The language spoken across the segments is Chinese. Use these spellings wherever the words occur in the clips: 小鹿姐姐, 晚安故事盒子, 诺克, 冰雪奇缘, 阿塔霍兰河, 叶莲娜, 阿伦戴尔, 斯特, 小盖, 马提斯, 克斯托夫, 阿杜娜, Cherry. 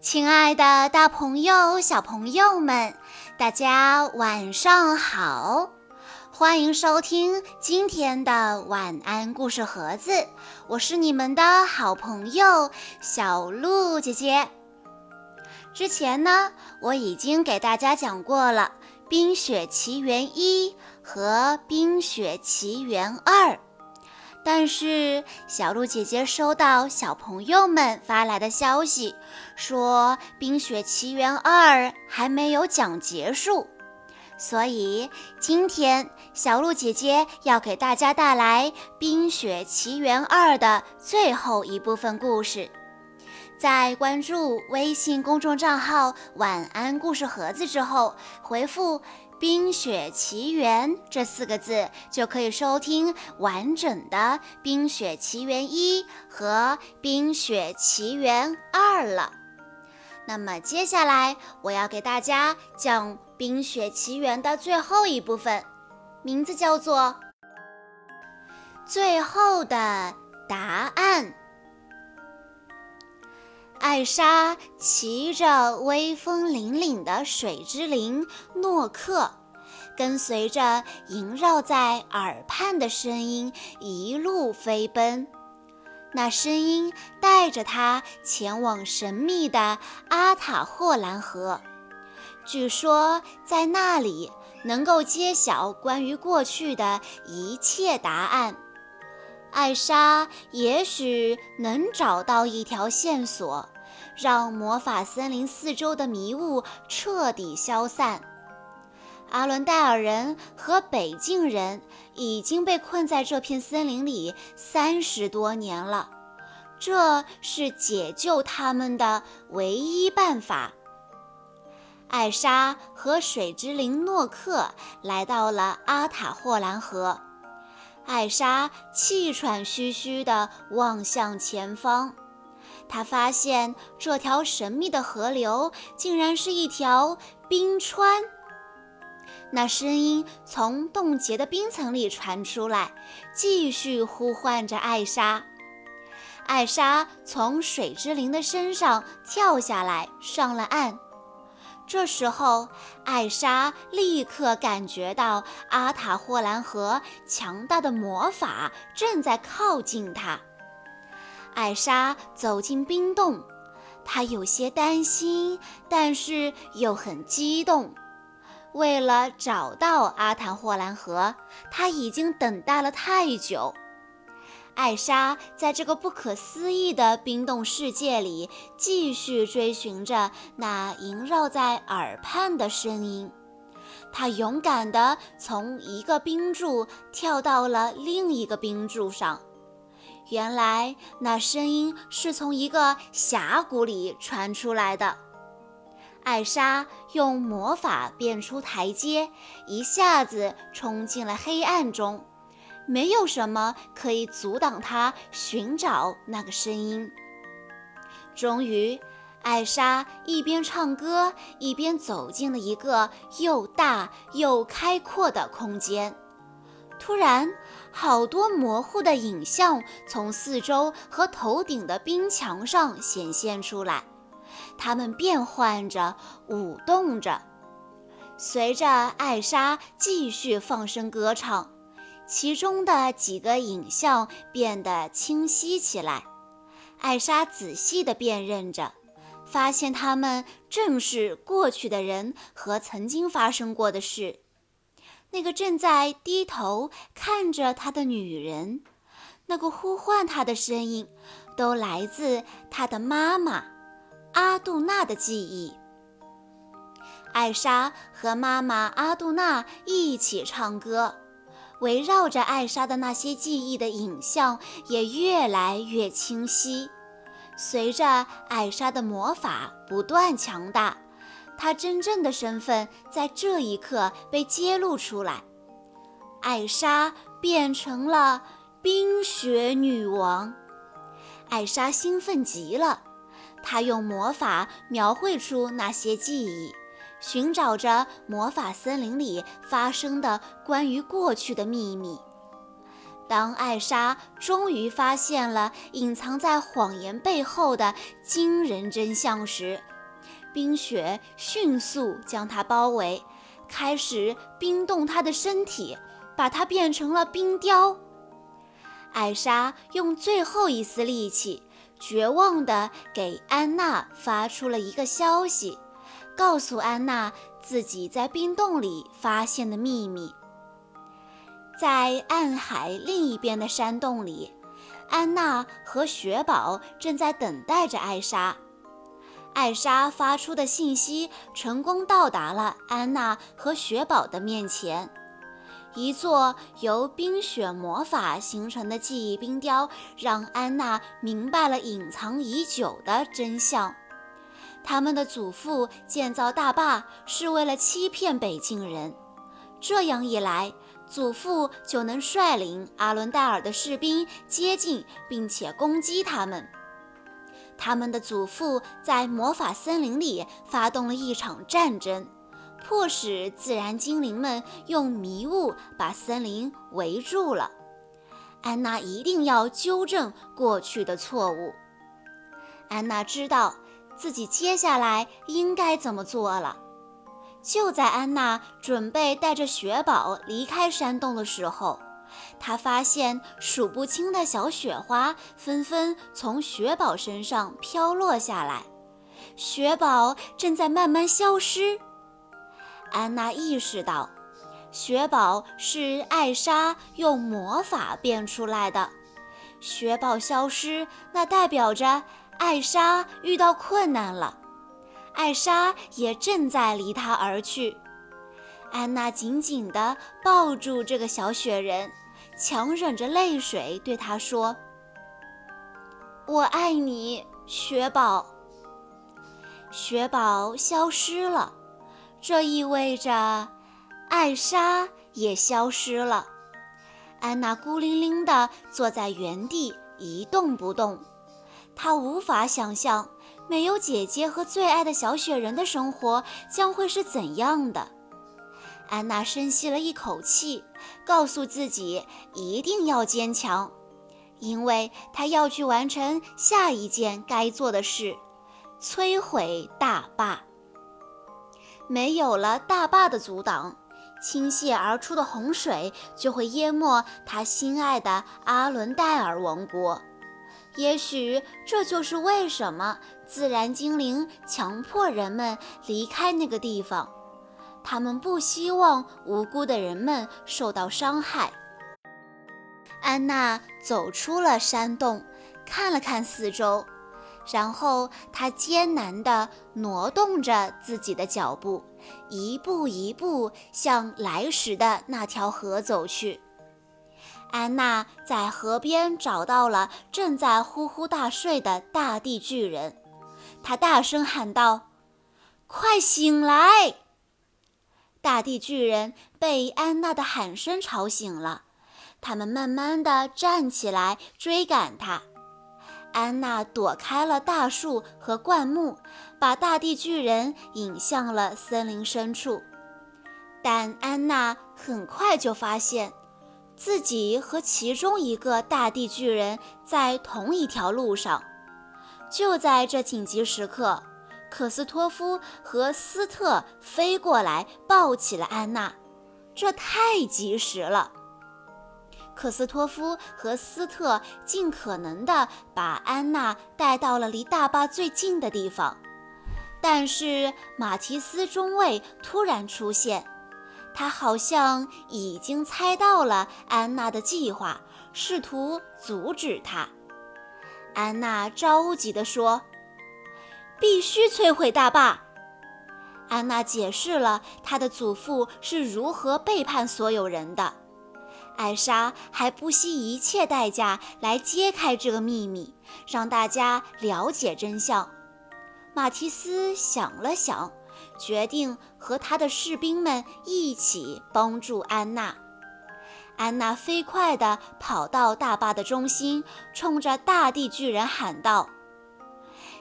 亲爱的大朋友小朋友们，大家晚上好，欢迎收听今天的晚安故事盒子，我是你们的好朋友小鹿姐姐。之前呢，我已经给大家讲过了《冰雪奇缘一》和《冰雪奇缘二》，但是小鹿姐姐收到小朋友们发来的消息，说《冰雪奇缘二》还没有讲结束，所以今天小鹿姐姐要给大家带来《冰雪奇缘二》的最后一部分故事。在关注微信公众账号晚安故事盒子之后，回复冰雪奇缘这4个字，就可以收听完整的冰雪奇缘一和冰雪奇缘二了。那么接下来我要给大家讲冰雪奇缘的最后一部分，名字叫做最后的答案。艾莎骑着威风凛凛的水之灵诺克，跟随着萦绕在耳畔的声音一路飞奔。那声音带着她前往神秘的阿塔霍兰河，据说在那里能够揭晓关于过去的一切答案。艾莎也许能找到一条线索，让魔法森林四周的迷雾彻底消散。阿伦戴尔人和北境人已经被困在这片森林里30多年了，这是解救他们的唯一办法。艾莎和水之灵诺克来到了阿塔霍兰河，艾莎气喘吁吁地望向前方，她发现这条神秘的河流竟然是一条冰川。那声音从冻结的冰层里传出来，继续呼唤着艾莎。艾莎从水之灵的身上跳下来，上了岸。这时候，艾莎立刻感觉到阿塔霍兰河强大的魔法正在靠近她。艾莎走进冰洞，她有些担心，但是又很激动。为了找到阿塔霍兰河，她已经等待了太久。艾莎在这个不可思议的冰冻世界里继续追寻着那萦绕在耳畔的声音，她勇敢地从一个冰柱跳到了另一个冰柱上。原来那声音是从一个峡谷里传出来的。艾莎用魔法变出台阶，一下子冲进了黑暗中，没有什么可以阻挡他寻找那个声音。终于，艾莎一边唱歌，一边走进了一个又大又开阔的空间。突然，好多模糊的影像从四周和头顶的冰墙上显现出来，它们变换着，舞动着。随着艾莎继续放声歌唱，其中的几个影像变得清晰起来，艾莎仔细地辨认着，发现他们正是过去的人和曾经发生过的事。那个正在低头看着她的女人，那个呼唤她的声音，都来自她的妈妈阿杜娜的记忆。艾莎和妈妈阿杜娜一起唱歌，围绕着艾莎的那些记忆的影像也越来越清晰。随着艾莎的魔法不断强大，她真正的身份在这一刻被揭露出来。艾莎变成了冰雪女王。艾莎兴奋极了，她用魔法描绘出那些记忆，寻找着魔法森林里发生的关于过去的秘密。当艾莎终于发现了隐藏在谎言背后的惊人真相时，冰雪迅速将她包围，开始冰冻她的身体，把她变成了冰雕。艾莎用最后一丝力气，绝望地给安娜发出了一个消息，告诉安娜自己在冰洞里发现的秘密。在暗海另一边的山洞里，安娜和雪宝正在等待着艾莎。艾莎发出的信息成功到达了安娜和雪宝的面前。一座由冰雪魔法形成的记忆冰雕让安娜明白了隐藏已久的真相。他们的祖父建造大坝是为了欺骗北境人，这样一来，祖父就能率领阿伦戴尔的士兵接近并且攻击他们。他们的祖父在魔法森林里发动了一场战争，迫使自然精灵们用迷雾把森林围住了。安娜一定要纠正过去的错误。安娜知道自己接下来应该怎么做了。就在安娜准备带着雪宝离开山洞的时候，她发现数不清的小雪花纷纷从雪宝身上飘落下来，雪宝正在慢慢消失。安娜意识到，雪宝是艾莎用魔法变出来的。雪宝消失，那代表着艾莎遇到困难了。艾莎也正在离她而去。安娜紧紧地抱住这个小雪人，强忍着泪水对她说：“我爱你，雪宝。”雪宝消失了。这意味着艾莎也消失了。安娜孤零零地坐在原地一动不动，她无法想象没有姐姐和最爱的小雪人的生活将会是怎样的。安娜深吸了一口气，告诉自己一定要坚强，因为她要去完成下一件该做的事——摧毁大坝。没有了大坝的阻挡，倾泻而出的洪水就会淹没他心爱的阿伦戴尔王国。也许这就是为什么自然精灵强迫人们离开那个地方，他们不希望无辜的人们受到伤害。安娜走出了山洞，看了看四周，然后他艰难地挪动着自己的脚步，一步一步向来时的那条河走去。安娜在河边找到了正在呼呼大睡的大地巨人，她大声喊道：“快醒来！”大地巨人被安娜的喊声吵醒了，他们慢慢地站起来追赶她。安娜躲开了大树和灌木，把大地巨人引向了森林深处。但安娜很快就发现，自己和其中一个大地巨人在同一条路上。就在这紧急时刻，克斯托夫和斯特飞过来抱起了安娜，这太及时了。克斯托夫和斯特尽可能地把安娜带到了离大坝最近的地方，但是马提斯中尉突然出现，他好像已经猜到了安娜的计划，试图阻止她。安娜着急地说：“必须摧毁大坝。”安娜解释了她的祖父是如何背叛所有人的。艾莎还不惜一切代价来揭开这个秘密，让大家了解真相。马提斯想了想，决定和他的士兵们一起帮助安娜。安娜飞快地跑到大坝的中心，冲着大地巨人喊道：“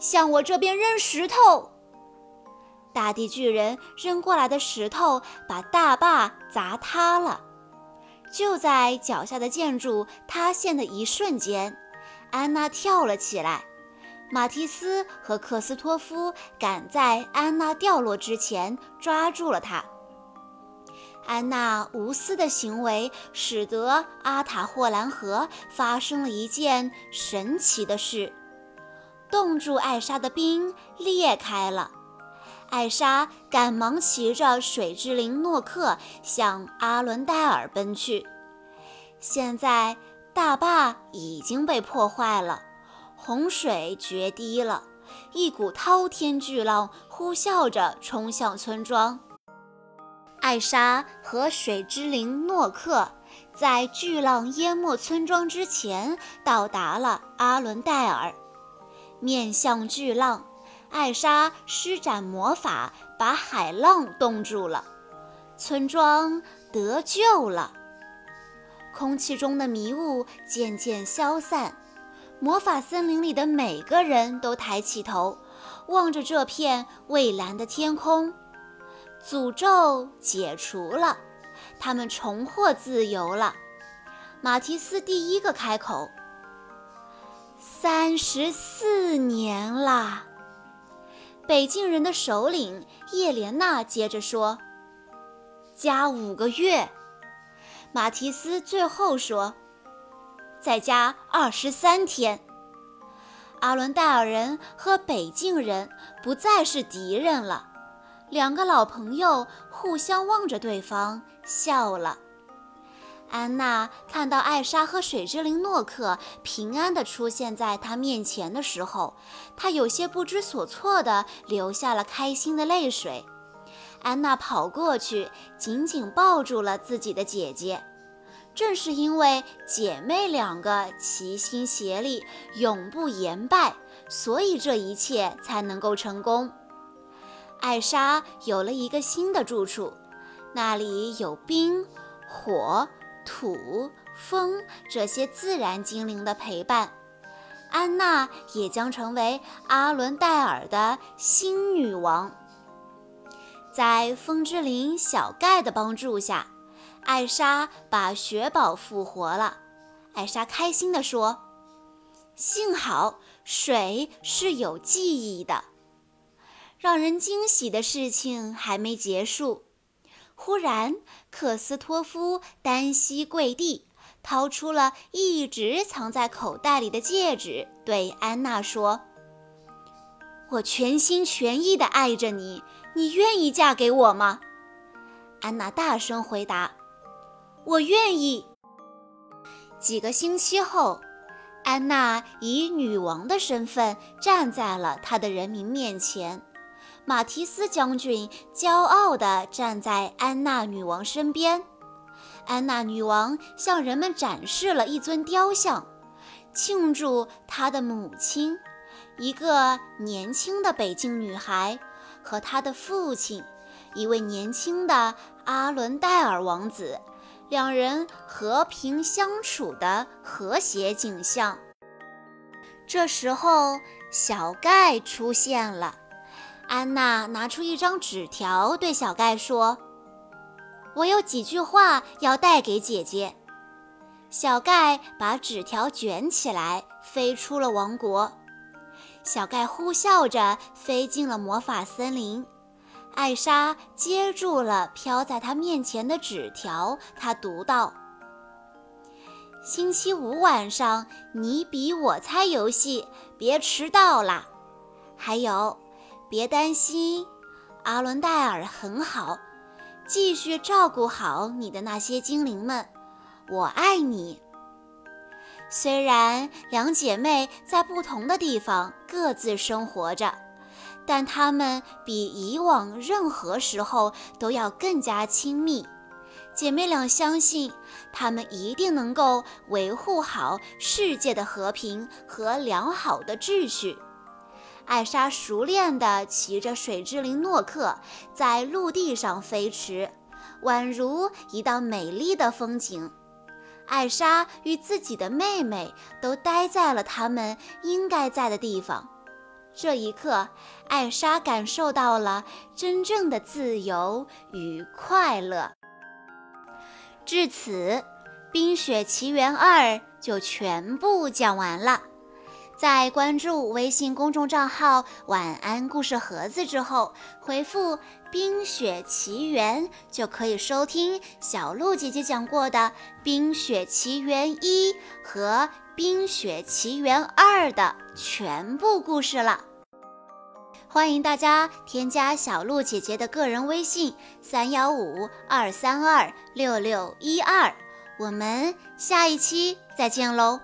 向我这边扔石头！”大地巨人扔过来的石头把大坝砸塌了。就在脚下的建筑塌陷的一瞬间，安娜跳了起来。马蒂斯和克斯托夫赶在安娜掉落之前抓住了她。安娜无私的行为使得阿塔霍兰河发生了一件神奇的事，冻住艾莎的冰裂开了。艾莎赶忙骑着水之灵诺克向阿伦戴尔奔去。现在大坝已经被破坏了，洪水决堤了，一股滔天巨浪呼啸着冲向村庄。艾莎和水之灵诺克在巨浪淹没村庄之前到达了阿伦戴尔。面向巨浪，艾莎施展魔法把海浪冻住了，村庄得救了。空气中的迷雾渐渐消散，魔法森林里的每个人都抬起头望着这片蔚蓝的天空。诅咒解除了，他们重获自由了。马提斯第一个开口，34年啦。北境人的首领叶莲娜接着说，加5个月。马提斯最后说，再加23天。阿伦戴尔人和北境人不再是敌人了，两个老朋友互相望着对方笑了。安娜看到艾莎和水之灵诺克平安地出现在她面前的时候，她有些不知所措地流下了开心的泪水。安娜跑过去紧紧抱住了自己的姐姐，正是因为姐妹两个齐心协力，永不言败，所以这一切才能够成功。艾莎有了一个新的住处，那里有冰、火、土、风这些自然精灵的陪伴。安娜也将成为阿伦戴尔的新女王。在风之灵小盖的帮助下，艾莎把雪宝复活了。艾莎开心地说，幸好水是有记忆的。让人惊喜的事情还没结束。忽然，克斯托夫单膝跪地，掏出了一直藏在口袋里的戒指，对安娜说，我全心全意地爱着你，你愿意嫁给我吗？安娜大声回答，我愿意。几个星期后，安娜以女王的身份站在了她的人民面前。马提斯将军骄傲地站在安娜女王身边。安娜女王向人们展示了一尊雕像，庆祝她的母亲，一个年轻的北境女孩，和她的父亲，一位年轻的阿伦戴尔王子，两人和平相处的和谐景象。这时候，小盖出现了。安娜拿出一张纸条对小盖说，我有几句话要带给姐姐。小盖把纸条卷起来飞出了王国。小盖呼啸着飞进了魔法森林。艾莎接住了飘在她面前的纸条，她读道，星期5晚上你比我猜游戏，别迟到啦。还有，别担心，阿伦戴尔很好，继续照顾好你的那些精灵们，我爱你。虽然两姐妹在不同的地方各自生活着，但她们比以往任何时候都要更加亲密。姐妹俩相信，她们一定能够维护好世界的和平和良好的秩序。艾莎熟练地骑着水之灵诺克在陆地上飞驰，宛如一道美丽的风景。艾莎与自己的妹妹都待在了他们应该在的地方。这一刻，艾莎感受到了真正的自由与快乐。至此，冰雪奇缘2》就全部讲完了。在关注微信公众账号晚安故事盒子之后，回复冰雪奇缘就可以收听小鹿姐姐讲过的冰雪奇缘1和冰雪奇缘2的全部故事了。欢迎大家添加小鹿姐姐的个人微信315-232-6612，我们下一期再见喽。